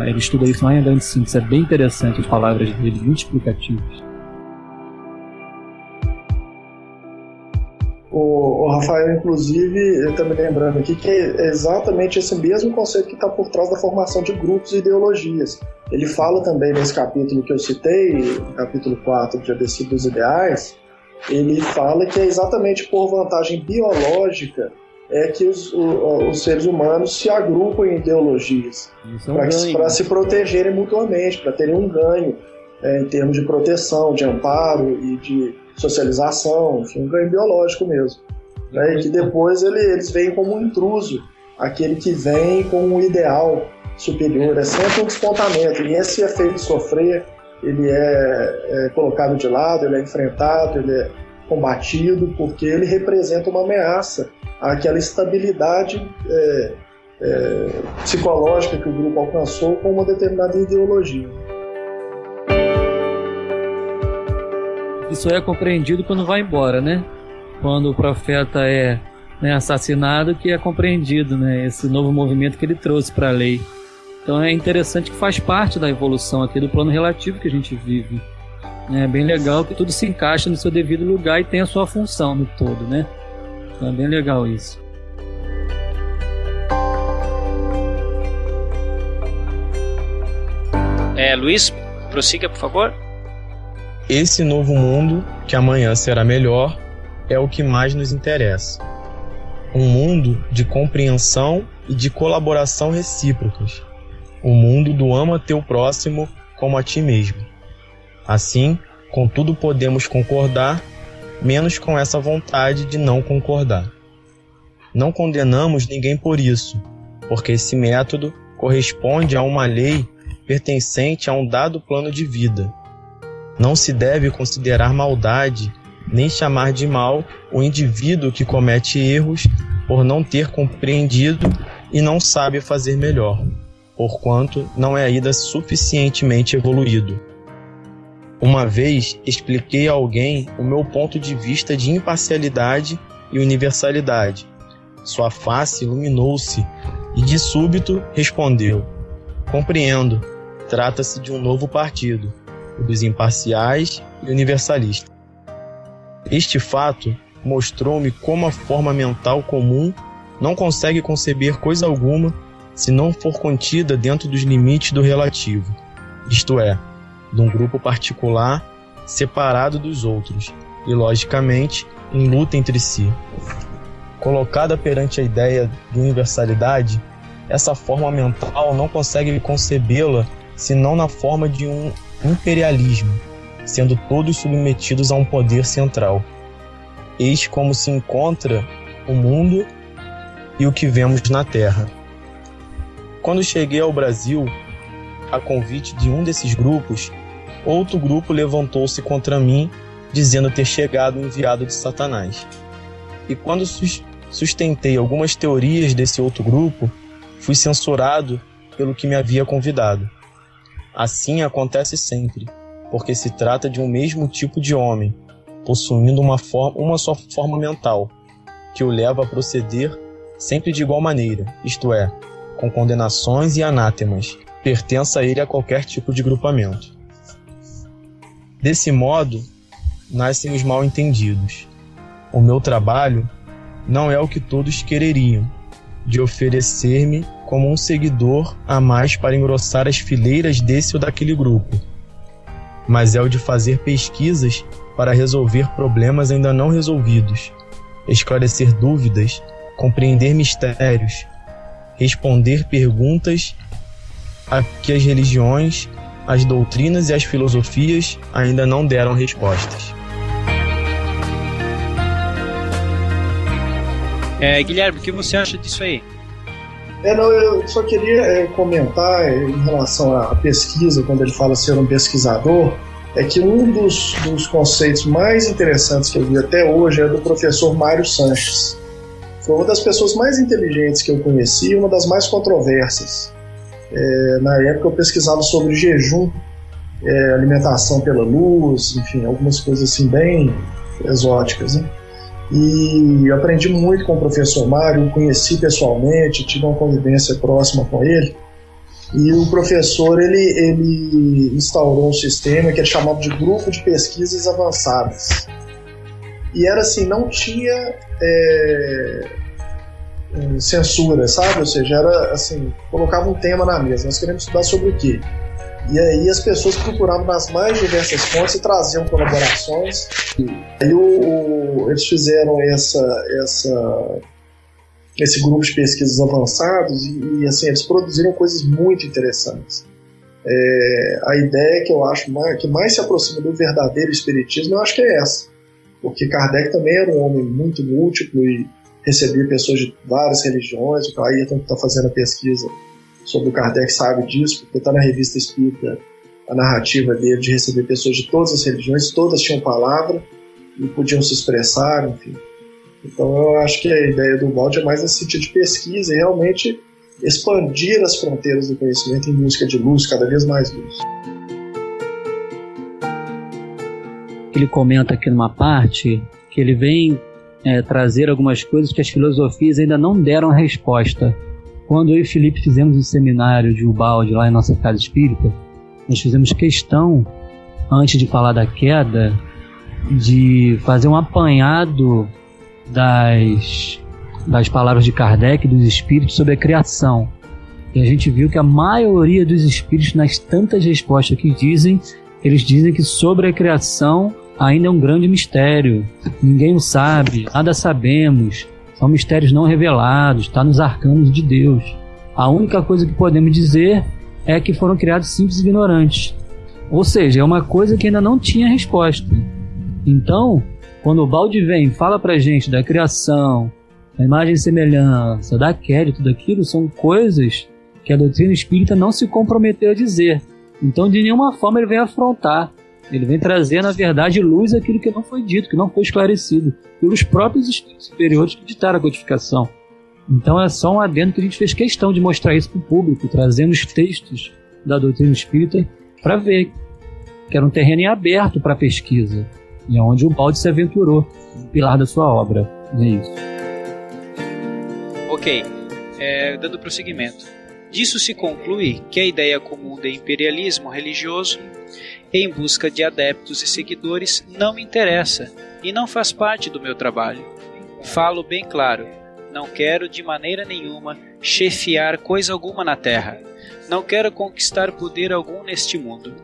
Ele estuda isso lá em Grande Síntese, é bem interessante as palavras dele, muito explicativas. O Rafael, inclusive, eu também lembrando aqui que é exatamente esse mesmo conceito que está por trás da formação de grupos e ideologias. Ele fala também nesse capítulo que eu citei, capítulo 4 de A Lei de Deus, Ideais, ele fala que é exatamente por vantagem biológica é que os seres humanos se agrupam em ideologias para se protegerem mutuamente, para terem um ganho em termos de proteção, de amparo e de socialização, enfim, um ganho biológico mesmo. Né? E que depois eles veem como um intruso, aquele que vem com um ideal superior, é sempre um despontamento, e esse é feito sofrer, ele é colocado de lado, ele é enfrentado, ele é combatido, porque ele representa uma ameaça àquela estabilidade psicológica que o grupo alcançou com uma determinada ideologia. Isso é compreendido quando vai embora, né? Quando o profeta é, né, assassinado, que é compreendido, né, esse novo movimento que ele trouxe para a lei. Então é interessante que faz parte da evolução aqui do plano relativo que a gente vive. É bem legal que tudo se encaixa no seu devido lugar e tem a sua função no todo, né? Então é bem legal isso. Luiz, prossiga, por favor. Esse novo mundo, que amanhã será melhor, é o que mais nos interessa. Um mundo de compreensão e de colaboração recíprocas. Um mundo do ama teu próximo como a ti mesmo. Assim, com tudo podemos concordar, menos com essa vontade de não concordar. Não condenamos ninguém por isso, porque esse método corresponde a uma lei pertencente a um dado plano de vida. Não se deve considerar maldade, nem chamar de mal o indivíduo que comete erros por não ter compreendido e não sabe fazer melhor, porquanto não é ainda suficientemente evoluído. Uma vez expliquei a alguém o meu ponto de vista de imparcialidade e universalidade. Sua face iluminou-se e de súbito respondeu: "Compreendo, trata-se de um novo partido, dos imparciais e universalistas." Este fato mostrou-me como a forma mental comum não consegue conceber coisa alguma se não for contida dentro dos limites do relativo, isto é, de um grupo particular separado dos outros e, logicamente, em luta entre si. Colocada perante a ideia de universalidade, essa forma mental não consegue concebê-la senão na forma de um imperialismo, sendo todos submetidos a um poder central. Eis como se encontra o mundo e o que vemos na Terra. Quando cheguei ao Brasil, a convite de um desses grupos, outro grupo levantou-se contra mim, dizendo ter chegado o enviado de Satanás. E quando sustentei algumas teorias desse outro grupo, fui censurado pelo que me havia convidado. Assim acontece sempre, porque se trata de um mesmo tipo de homem, possuindo uma só forma mental, que o leva a proceder sempre de igual maneira, isto é, com condenações e anátemas, pertença a ele a qualquer tipo de grupamento. Desse modo, nascem os mal-entendidos. O meu trabalho não é o que todos quereriam, de oferecer-me como um seguidor a mais para engrossar as fileiras desse ou daquele grupo, mas é o de fazer pesquisas para resolver problemas ainda não resolvidos, esclarecer dúvidas, compreender mistérios, responder perguntas a que as religiões, as doutrinas e as filosofias ainda não deram respostas. Guilherme, o que você acha disso aí? Eu só queria comentar em relação à pesquisa, quando ele fala ser um pesquisador, é que um dos conceitos mais interessantes que eu vi até hoje é do professor Mário Sanches. Foi uma das pessoas mais inteligentes que eu conheci, uma das mais controversas. Na época eu pesquisava sobre jejum, alimentação pela luz, enfim, algumas coisas assim bem exóticas, né? E eu aprendi muito com o professor Mário, o conheci pessoalmente, tive uma convivência próxima com ele. E o professor ele instaurou um sistema que é chamado de grupo de pesquisas avançadas. E era assim, não tinha censura, sabe? Ou seja, era assim, colocava um tema na mesa, nós queremos estudar sobre o quê? E aí as pessoas procuravam nas mais diversas fontes e traziam colaborações. E aí eles fizeram esse grupo de pesquisas avançados e assim, eles produziram coisas muito interessantes. A ideia que eu acho que mais se aproxima do verdadeiro espiritismo, eu acho que é essa. Porque Kardec também era um homem muito múltiplo e recebia pessoas de várias religiões. O Ayrton que está fazendo a pesquisa sobre o Kardec sabe disso, porque está na Revista Espírita a narrativa dele de receber pessoas de todas as religiões, todas tinham palavra e podiam se expressar, enfim. Então eu acho que a ideia do Baldi é mais nesse sentido de pesquisa e realmente expandir as fronteiras do conhecimento em busca de luz, cada vez mais luz. Ele comenta aqui numa parte que ele vem trazer algumas coisas que as filosofias ainda não deram resposta. Quando eu e Felipe fizemos um seminário de O Ubaldi lá em nossa casa espírita, nós fizemos questão, antes de falar da queda, de fazer um apanhado das palavras de Kardec, dos espíritos, sobre a criação. E a gente viu que a maioria dos espíritos, nas tantas respostas que dizem, eles dizem que sobre a criação ainda é um grande mistério. Ninguém o sabe, nada sabemos. São mistérios não revelados, está nos arcanos de Deus. A única coisa que podemos dizer é que foram criados simples ignorantes. Ou seja, é uma coisa que ainda não tinha resposta. Então, quando o Baldi vem e fala pra gente da criação, da imagem e semelhança, da queda e tudo aquilo, são coisas que a doutrina espírita não se comprometeu a dizer. Então, de nenhuma forma ele vem afrontar. Ele vem trazer, na verdade, luz aquilo que não foi dito, que não foi esclarecido pelos próprios espíritos superiores que ditaram a codificação. Então é só um adendo que a gente fez questão de mostrar isso para o público, trazendo os textos da doutrina espírita para ver que era um terreno aberto para pesquisa, e é onde o Baldi se aventurou, o pilar da sua obra. É isso. Ok, dando prosseguimento. Disso se conclui que a ideia comum de imperialismo religioso em busca de adeptos e seguidores não me interessa e não faz parte do meu trabalho. Falo bem claro, não quero de maneira nenhuma chefiar coisa alguma na terra. Não quero conquistar poder algum neste mundo.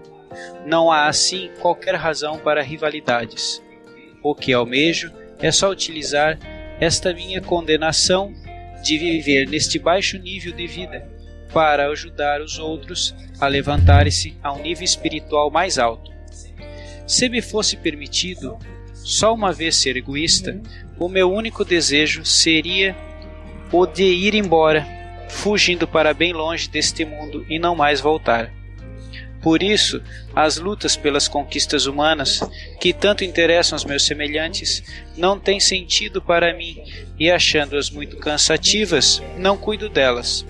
Não há assim qualquer razão para rivalidades. O que almejo é só utilizar esta minha condenação de viver neste baixo nível de vida para ajudar os outros a levantarem-se a um nível espiritual mais alto. Se me fosse permitido só uma vez ser egoísta, o meu único desejo seria o de ir embora, fugindo para bem longe deste mundo e não mais voltar. Por isso, as lutas pelas conquistas humanas, que tanto interessam aos meus semelhantes, não têm sentido para mim e, achando-as muito cansativas, não cuido delas.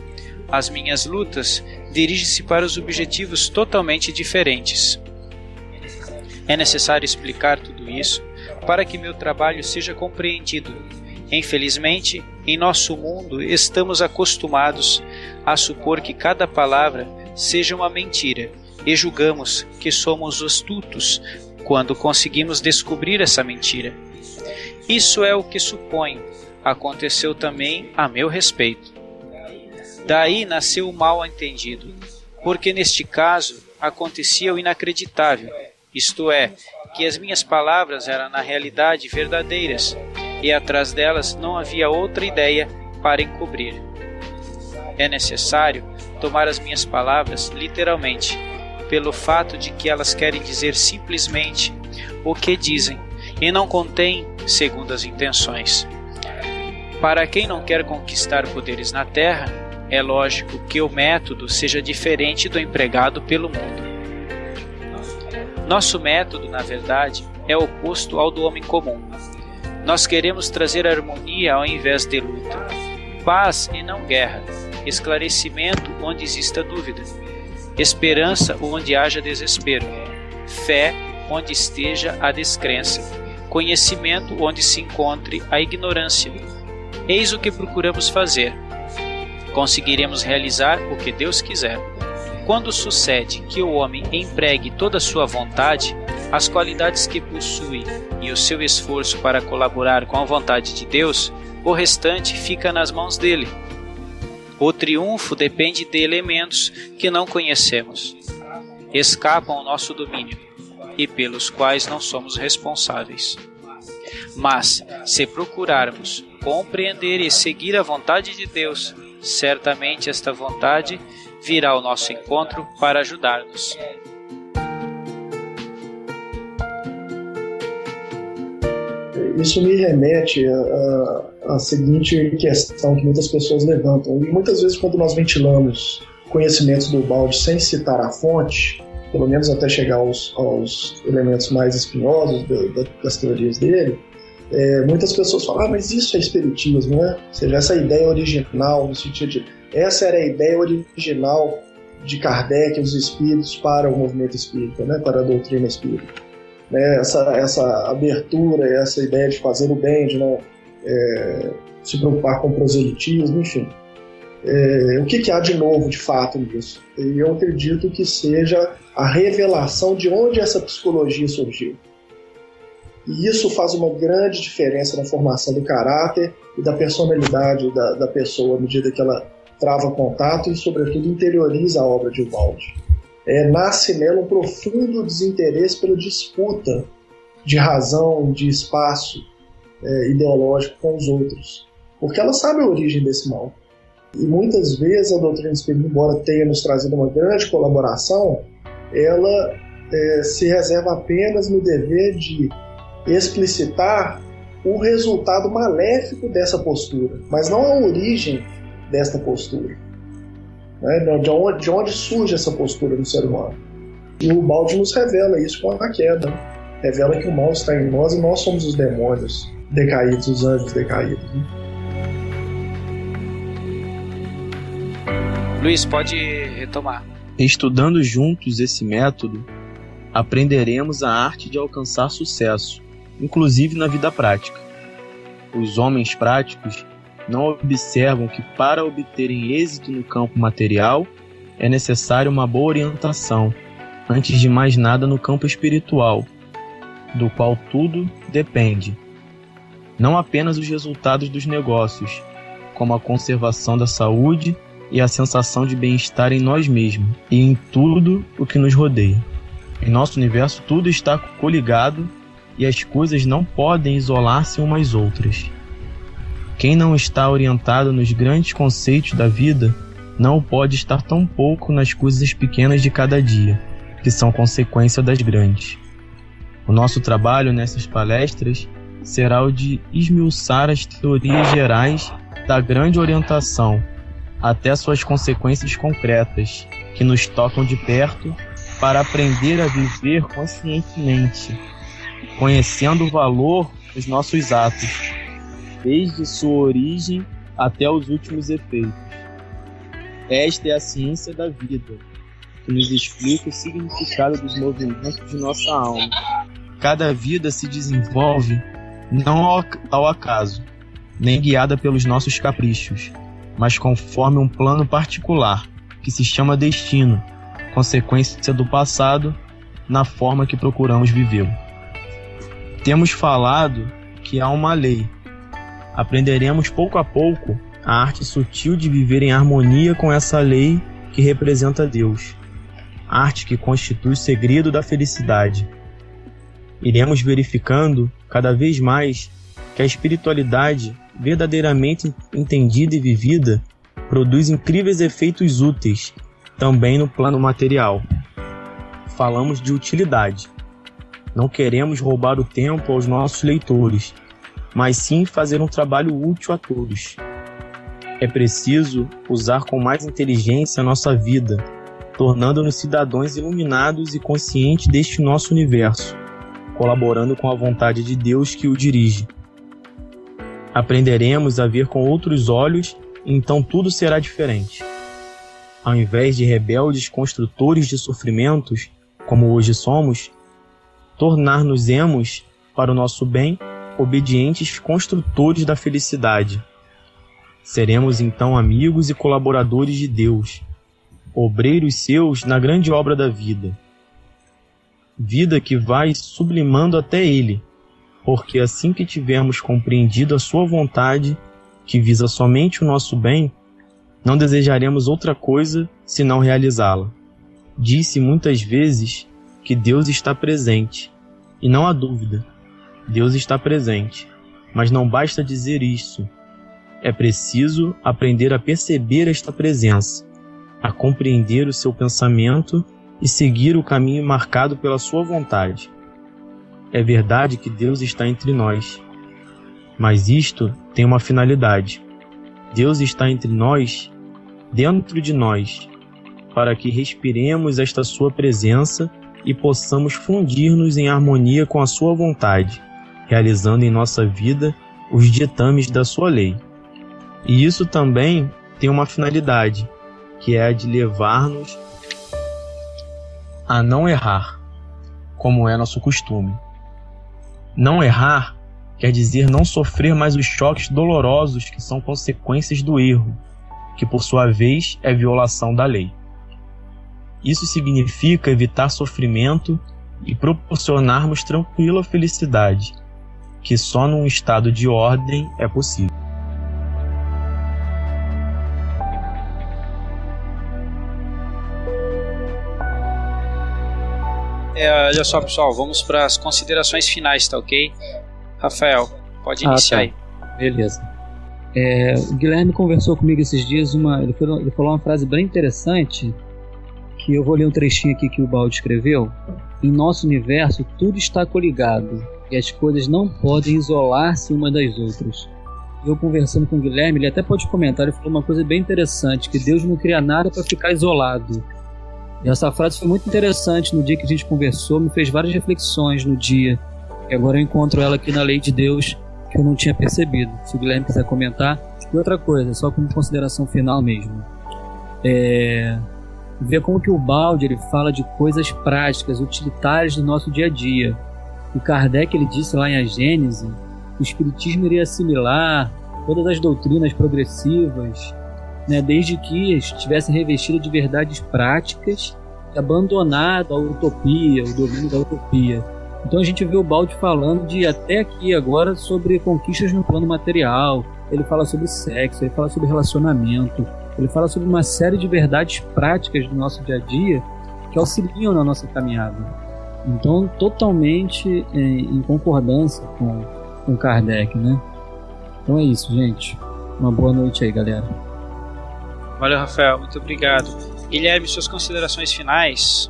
As minhas lutas dirigem-se para os objetivos totalmente diferentes. É necessário explicar tudo isso para que meu trabalho seja compreendido. Infelizmente, em nosso mundo estamos acostumados a supor que cada palavra seja uma mentira e julgamos que somos astutos quando conseguimos descobrir essa mentira. Isso é o que suponho aconteceu também a meu respeito. Daí nasceu o mal entendido, porque neste caso acontecia o inacreditável, isto é, que as minhas palavras eram na realidade verdadeiras e atrás delas não havia outra ideia para encobrir. É necessário tomar as minhas palavras literalmente, pelo fato de que elas querem dizer simplesmente o que dizem e não contêm segundas intenções. Para quem não quer conquistar poderes na terra, é lógico que o método seja diferente do empregado pelo mundo. Nosso método, na verdade, é oposto ao do homem comum. Nós queremos trazer harmonia ao invés de luta, paz e não guerra, esclarecimento onde exista dúvida, esperança onde haja desespero, fé onde esteja a descrença, conhecimento onde se encontre a ignorância. Eis o que procuramos fazer. Conseguiremos realizar o que Deus quiser. Quando sucede que o homem empregue toda a sua vontade, as qualidades que possui e o seu esforço para colaborar com a vontade de Deus, o restante fica nas mãos dele. O triunfo depende de elementos que não conhecemos, escapam ao nosso domínio e pelos quais não somos responsáveis. Mas, se procurarmos compreender e seguir a vontade de Deus, certamente esta vontade virá ao nosso encontro para ajudar-nos. Isso me remete à seguinte questão que muitas pessoas levantam. E muitas vezes quando nós ventilamos conhecimentos do Ubaldi sem citar a fonte, pelo menos até chegar aos elementos mais espinhosos das teorias dele, muitas pessoas falam, mas isso é espiritismo, né? Ou seja, essa ideia original, no sentido de essa era a ideia original de Kardec e os espíritos para o movimento espírita, né? Para a doutrina espírita. Né? Essa abertura, essa ideia de fazer o bem, de não se preocupar com proselitismo, enfim. O que há de novo, de fato, nisso? E eu acredito que seja a revelação de onde essa psicologia surgiu. E isso faz uma grande diferença na formação do caráter e da personalidade da pessoa, à medida que ela trava contato e, sobretudo, interioriza a obra de Ubaldi. Nasce nela um profundo desinteresse pela disputa de razão, de espaço ideológico com os outros, porque ela sabe a origem desse mal. E muitas vezes a doutrina espírita, embora tenha nos trazido uma grande colaboração, ela se reserva apenas no dever de explicitar o resultado maléfico dessa postura, mas não a origem desta postura, né? De onde surge essa postura do ser humano. E o Ubaldi nos revela isso com a queda, né? Revela que o mal está em nós e nós somos os demônios decaídos, os anjos decaídos, né? Luiz, pode retomar. Estudando juntos esse método, aprenderemos a arte de alcançar sucesso, inclusive na vida prática. Os homens práticos não observam que para obterem êxito no campo material é necessário uma boa orientação, antes de mais nada no campo espiritual, do qual tudo depende. Não apenas os resultados dos negócios, como a conservação da saúde e a sensação de bem-estar em nós mesmos e em tudo o que nos rodeia. Em nosso universo, tudo está coligado e as coisas não podem isolar-se umas outras. Quem não está orientado nos grandes conceitos da vida não pode estar tão pouco nas coisas pequenas de cada dia, que são consequência das grandes. O nosso trabalho nessas palestras será o de esmiuçar as teorias gerais da grande orientação até suas consequências concretas, que nos tocam de perto, para aprender a viver conscientemente, conhecendo o valor dos nossos atos, desde sua origem até os últimos efeitos. Esta é a ciência da vida, que nos explica o significado dos movimentos de nossa alma. Cada vida se desenvolve não ao acaso, nem guiada pelos nossos caprichos, mas conforme um plano particular, que se chama destino, consequência do passado, na forma que procuramos vivê-lo. Temos falado que há uma lei. Aprenderemos pouco a pouco a arte sutil de viver em harmonia com essa lei que representa Deus, arte que constitui o segredo da felicidade. Iremos verificando cada vez mais que a espiritualidade verdadeiramente entendida e vivida produz incríveis efeitos úteis, também no plano material. Falamos de utilidade. Não queremos roubar o tempo aos nossos leitores, mas sim fazer um trabalho útil a todos. É preciso usar com mais inteligência a nossa vida, tornando-nos cidadãos iluminados e conscientes deste nosso universo, colaborando com a vontade de Deus que o dirige. Aprenderemos a ver com outros olhos, então tudo será diferente. Ao invés de rebeldes construtores de sofrimentos, como hoje somos, tornar-nos-emos, para o nosso bem, obedientes construtores da felicidade. Seremos então amigos e colaboradores de Deus, obreiros seus na grande obra da vida. Vida que vai sublimando até Ele, porque assim que tivermos compreendido a sua vontade, que visa somente o nosso bem, não desejaremos outra coisa senão realizá-la. Diz-se muitas vezes que Deus está presente, e não há dúvida, Deus está presente, mas não basta dizer isso. É preciso aprender a perceber esta presença, a compreender o seu pensamento e seguir o caminho marcado pela sua vontade. É verdade que Deus está entre nós, mas isto tem uma finalidade. Deus está entre nós, dentro de nós, para que respiremos esta sua presença e possamos fundir-nos em harmonia com a sua vontade, realizando em nossa vida os ditames da sua lei. E isso também tem uma finalidade, que é a de levar-nos a não errar, como é nosso costume. Não errar quer dizer não sofrer mais os choques dolorosos que são consequências do erro, que por sua vez é violação da lei. Isso significa evitar sofrimento e proporcionarmos tranquila felicidade, que só num estado de ordem é possível. Olha só, pessoal, vamos para as considerações finais, tá ok? Rafael, pode iniciar aí. Beleza. O Guilherme conversou comigo esses dias, ele falou uma frase bem interessante, que eu vou ler um trechinho aqui que o Baldi escreveu. Em nosso universo, tudo está coligado e as coisas não podem isolar-se umas das outras. Eu conversando com o Guilherme, ele até pode comentar, ele falou uma coisa bem interessante, que Deus não cria nada para ficar isolado. E essa frase foi muito interessante no dia que a gente conversou, me fez várias reflexões no dia. E agora eu encontro ela aqui na Lei de Deus, que eu não tinha percebido. Se o Guilherme quiser comentar. E outra coisa, só como consideração final mesmo. Ver como que o Baldi, ele fala de coisas práticas, utilitárias do nosso dia a dia. O Kardec, ele disse lá em A Gênese, que o Espiritismo iria assimilar todas as doutrinas progressivas, desde que estivessem revestidas de verdades práticas e abandonado a utopia, o domínio da utopia. Então a gente vê o Baldi falando de até aqui agora sobre conquistas no plano material, ele fala sobre sexo, ele fala sobre relacionamento, ele fala sobre uma série de verdades práticas do nosso dia a dia que auxiliam na nossa caminhada. Então, totalmente em concordância com Kardec, né? Então é isso, gente. Uma boa noite aí, galera. Valeu, Rafael, muito obrigado. Guilherme, suas considerações finais?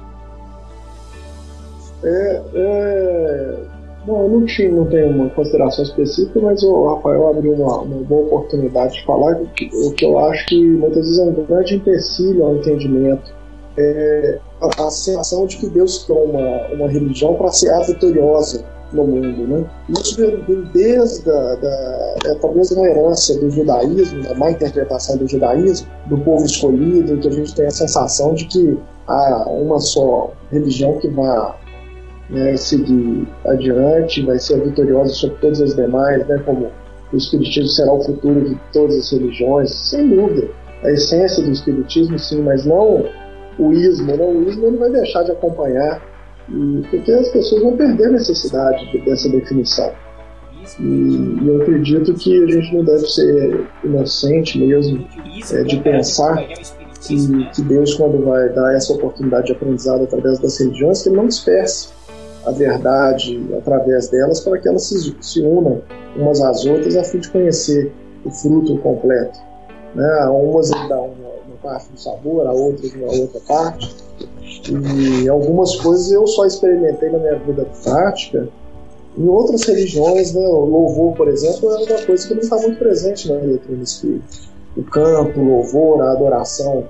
Não, eu não tenho uma consideração específica, mas o Rafael abriu uma boa oportunidade de falar o que eu acho que muitas vezes é um grande empecilho ao entendimento. A sensação de que Deus criou uma religião para ser a vitoriosa no mundo, né? Isso vem desde talvez uma herança do judaísmo, da má interpretação do judaísmo, do povo escolhido, que a gente tem a sensação de que há uma só religião que vai seguir adiante, vai ser vitoriosa sobre todas as demais, como o Espiritismo será o futuro de todas as religiões, sem dúvida. A essência do Espiritismo, sim, mas não o ismo. O ismo ele vai deixar de acompanhar, porque as pessoas vão perder a necessidade dessa definição. E eu acredito que a gente não deve ser inocente mesmo de pensar que Deus, quando vai dar essa oportunidade de aprendizado através das religiões, que ele não disperse a verdade através delas para que elas se unam umas às outras a fim de conhecer o fruto completo. A umas ele dá uma parte do sabor, a outras uma outra parte. E algumas coisas eu só experimentei na minha vida prática. Em outras religiões, o louvor, por exemplo, é uma coisa que não está muito presente na doutrina espírita. o canto, o louvor, a adoração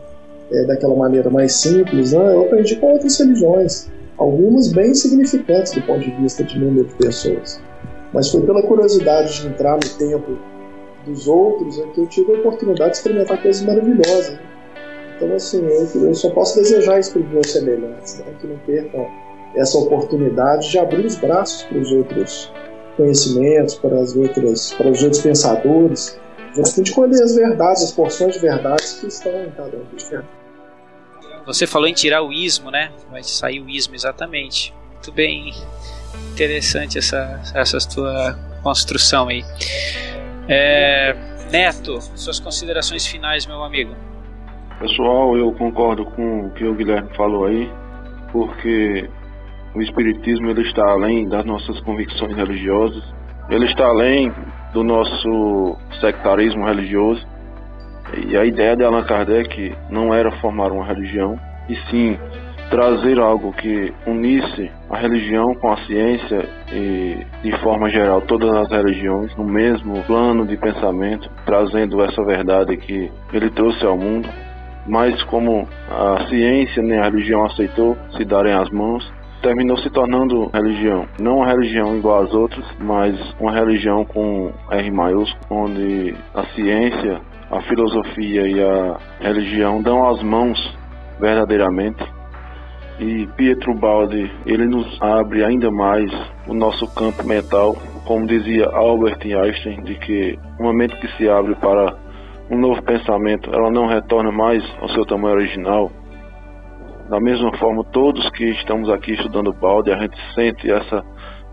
daquela maneira mais simples, né? Eu aprendi com outras religiões, algumas bem significantes do ponto de vista de número de pessoas. Mas foi pela curiosidade de entrar no tempo dos outros que eu tive a oportunidade de experimentar coisas maravilhosas. Né? Então, assim, eu só posso desejar isso para os meus semelhantes, né? Que não percam essa oportunidade de abrir os braços para os outros conhecimentos, para os outros pensadores, justamente quando as verdades, as porções de verdades que estão em cada um dos campos. Você falou em tirar o ismo, né? Vai sair o ismo, exatamente. Muito bem, interessante essa tua construção aí. Neto, suas considerações finais, meu amigo. Pessoal, eu concordo com o que o Guilherme falou aí, porque o Espiritismo ele está além das nossas convicções religiosas, ele está além do nosso sectarismo religioso. E a ideia de Allan Kardec não era formar uma religião, e sim trazer algo que unisse a religião com a ciência e, de forma geral, todas as religiões no mesmo plano de pensamento, trazendo essa verdade que ele trouxe ao mundo. Mas como a ciência nem a religião aceitou se darem as mãos, terminou se tornando religião. Não uma religião igual às outras, mas uma religião com R maiúsculo, onde a ciência, a filosofia e a religião dão as mãos verdadeiramente. E Pietro Baldi, ele nos abre ainda mais o nosso campo mental, como dizia Albert Einstein, de que uma mente que se abre para um novo pensamento, ela não retorna mais ao seu tamanho original. Da mesma forma, todos que estamos aqui estudando Baldi, a gente sente essa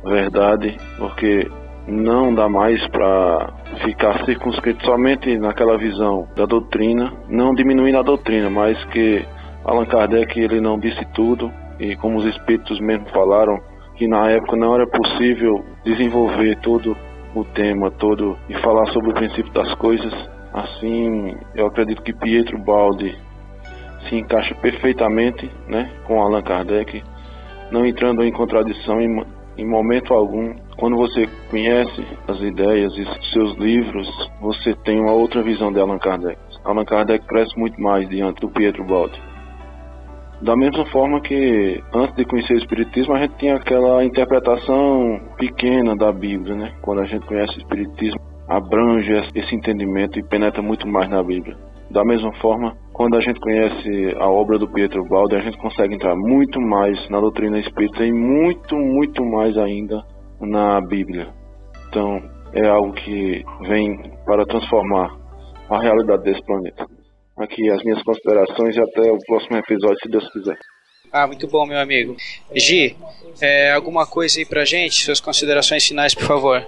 verdade, porque não dá mais para ficar circunscrito somente naquela visão da doutrina, não diminuindo a doutrina, mas que Allan Kardec ele não disse tudo, e como os espíritos mesmo falaram, que na época não era possível desenvolver todo o tema todo e falar sobre o princípio das coisas. Assim, eu acredito que Pietro Baldi se encaixa perfeitamente, né, com Allan Kardec, não entrando em contradição em momento algum. Quando você conhece as ideias e seus livros, você tem uma outra visão de Allan Kardec. Allan Kardec cresce muito mais diante do Pietro Baldi. Da mesma forma que antes de conhecer o Espiritismo, a gente tinha aquela interpretação pequena da Bíblia, né? Quando a gente conhece o Espiritismo, abrange esse entendimento e penetra muito mais na Bíblia. Da mesma forma, quando a gente conhece a obra do Pietro Baldi, a gente consegue entrar muito mais na doutrina espírita e muito, muito mais ainda na Bíblia. Então, é algo que vem para transformar a realidade desse planeta. Aqui as minhas considerações e até o próximo episódio, se Deus quiser. Ah, muito bom, meu amigo. Gi, alguma coisa aí pra gente? Suas considerações finais, por favor.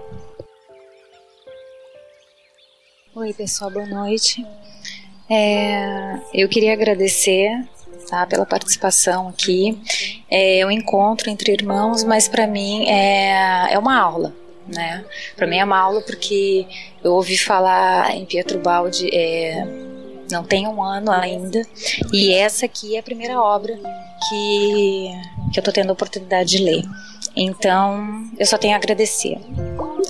Oi, pessoal, boa noite. Eu queria agradecer, tá, pela participação aqui. É um encontro entre irmãos, mas para mim é uma aula, né? Para mim é uma aula porque eu ouvi falar em Pietro Baldi não tem um ano ainda, e essa aqui é a primeira obra que eu estou tendo a oportunidade de ler. Então eu só tenho a agradecer,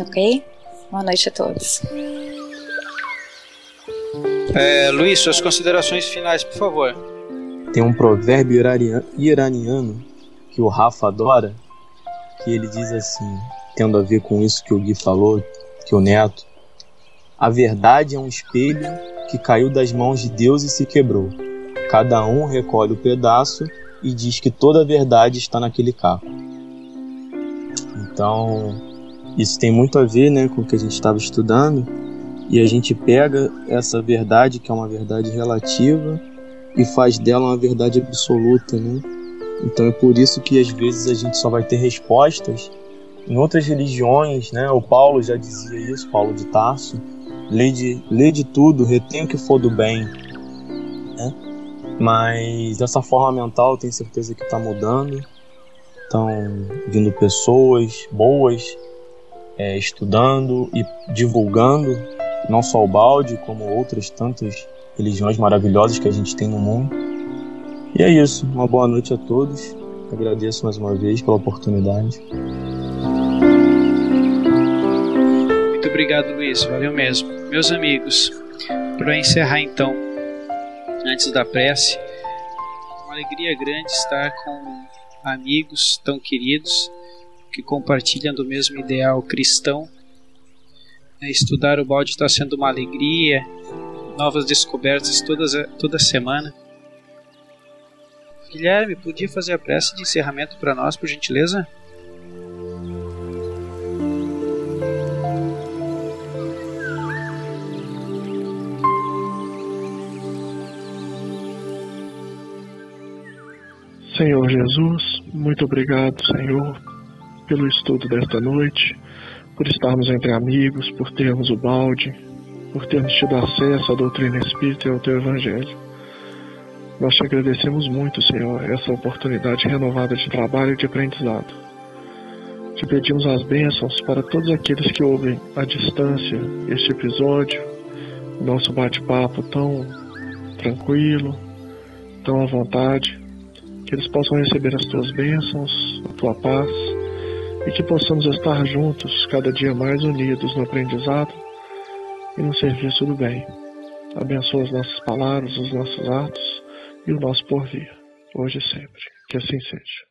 ok? Boa noite a todos. Luiz, suas considerações finais, por favor. Tem um provérbio iraniano que o Rafa adora, que ele diz assim, tendo a ver com isso que o Gui falou, que o Neto: a verdade é um espelho que caiu das mãos de Deus e se quebrou. Cada um recolhe o pedaço e diz que toda a verdade está naquele caco. Então, isso tem muito a ver, né, com o que a gente estava estudando. E a gente pega essa verdade, que é uma verdade relativa, e faz dela uma verdade absoluta, né? Então é por isso que às vezes a gente só vai ter respostas em outras religiões, né? O Paulo já dizia isso, Paulo de Tarso: lê de tudo, retém o que for do bem, né? Mas essa forma mental eu tenho certeza que está mudando. Estão vindo pessoas boas estudando e divulgando não só o Baldi, como outras tantas religiões maravilhosas que a gente tem no mundo. E é isso, uma boa noite a todos. Agradeço mais uma vez pela oportunidade. Muito obrigado, Luiz, valeu mesmo. Meus amigos, Para encerrar então, antes da prece, uma alegria grande estar com amigos tão queridos que compartilham do mesmo ideal cristão. Estudar o balde está sendo uma alegria, novas descobertas toda semana. Guilherme, podia fazer a prece de encerramento para nós, por gentileza? Senhor Jesus, muito obrigado, Senhor, pelo estudo desta noite, por estarmos entre amigos, por termos o balde, por termos tido acesso à doutrina espírita e ao Teu Evangelho. Nós te agradecemos muito, Senhor, essa oportunidade renovada de trabalho e de aprendizado. Te pedimos as bênçãos para todos aqueles que ouvem à distância este episódio, nosso bate-papo tão tranquilo, tão à vontade, que eles possam receber as Tuas bênçãos, a Tua paz, e que possamos estar juntos, cada dia mais unidos no aprendizado e no serviço do bem. Abençoa as nossas palavras, os nossos atos e o nosso porvir, hoje e sempre. Que assim seja.